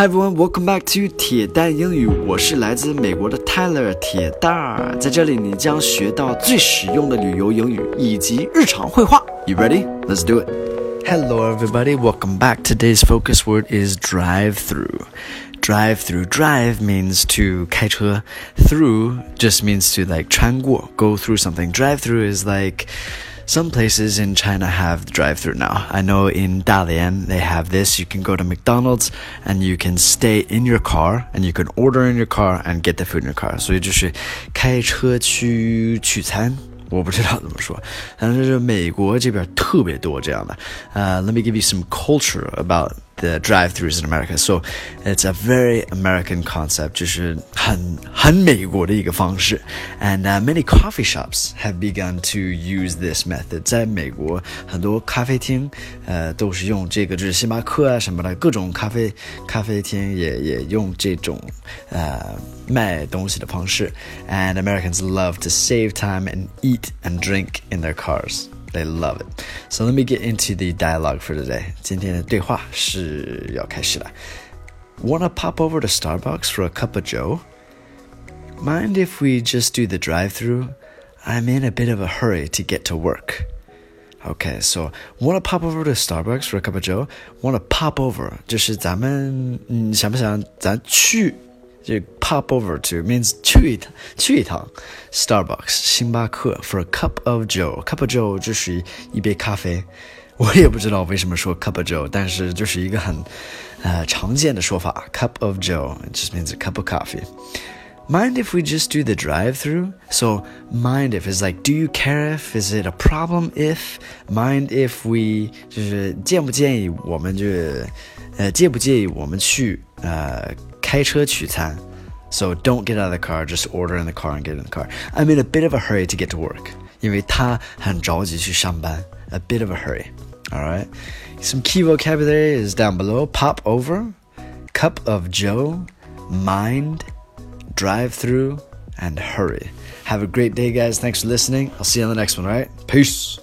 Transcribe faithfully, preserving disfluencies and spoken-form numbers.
Hi everyone, welcome back to 铁蛋英语，我是来自美国的 Tyler 铁蛋，在这里你将学到最实用的旅游英语以及日常绘画。You ready? Let's do it. Hello everybody, welcome back. Today's focus word is drive-through. Drive-through, drive means to 开车 through just means to like 穿过 go through something. Drive-through is like...Some places in China have drive-through now. I know in Dalian they have this. You can go to McDonald's and you can stay in your car and you can order in your car and get the food in your car. 所以就是开车去取餐，我不知道怎么说，但是美国这边特别多这样的。Uh, let me give you some culture about the drive-throughs in America. So it's a very American concept. 就是很很美国的一个方式。And、uh, many coffee shops have begun to use this method. 在美国很多咖啡厅、呃、都是用这个，就是星巴克啊什么的，各种咖啡咖啡厅也也用这种、呃、卖东西的方式。And Americans love to save time and eat and drink in their cars.They love it. So let me get into the dialogue for today. 今天的对话是要开始了。Wanna pop over to Starbucks for a cup of joe? Mind if we just do the drive-through? I'm in a bit of a hurry to get to work. Okay, so wanna pop over to Starbucks for a cup of joe? Wanna pop over 就是咱们、嗯、想不想咱去就 pop over to means 去一趟，去一趟 Starbucks 星巴克 for a cup of joe cup of joe 就是一杯咖啡，我也不知道为什么说 cup of joe， 但是就是一个很、呃、常见的说法 cup of joe it just means a cup of coffee. Mind if we just do the drive-through? So mind if is like do you care if is it a problem if mind if we 就是建不建议我们就呃介不介意我们去呃开车取餐 So don't get out of the car, just order in the car and get in the car. I'm in a bit of a hurry to get to work. 因为他很着急去上班 A bit of a hurry. Alright. Some key vocabulary is down below. Pop over, cup of joe, mind, drive through, and hurry. Have a great day, guys. Thanks for listening. I'll see you on the next one, alright? Peace!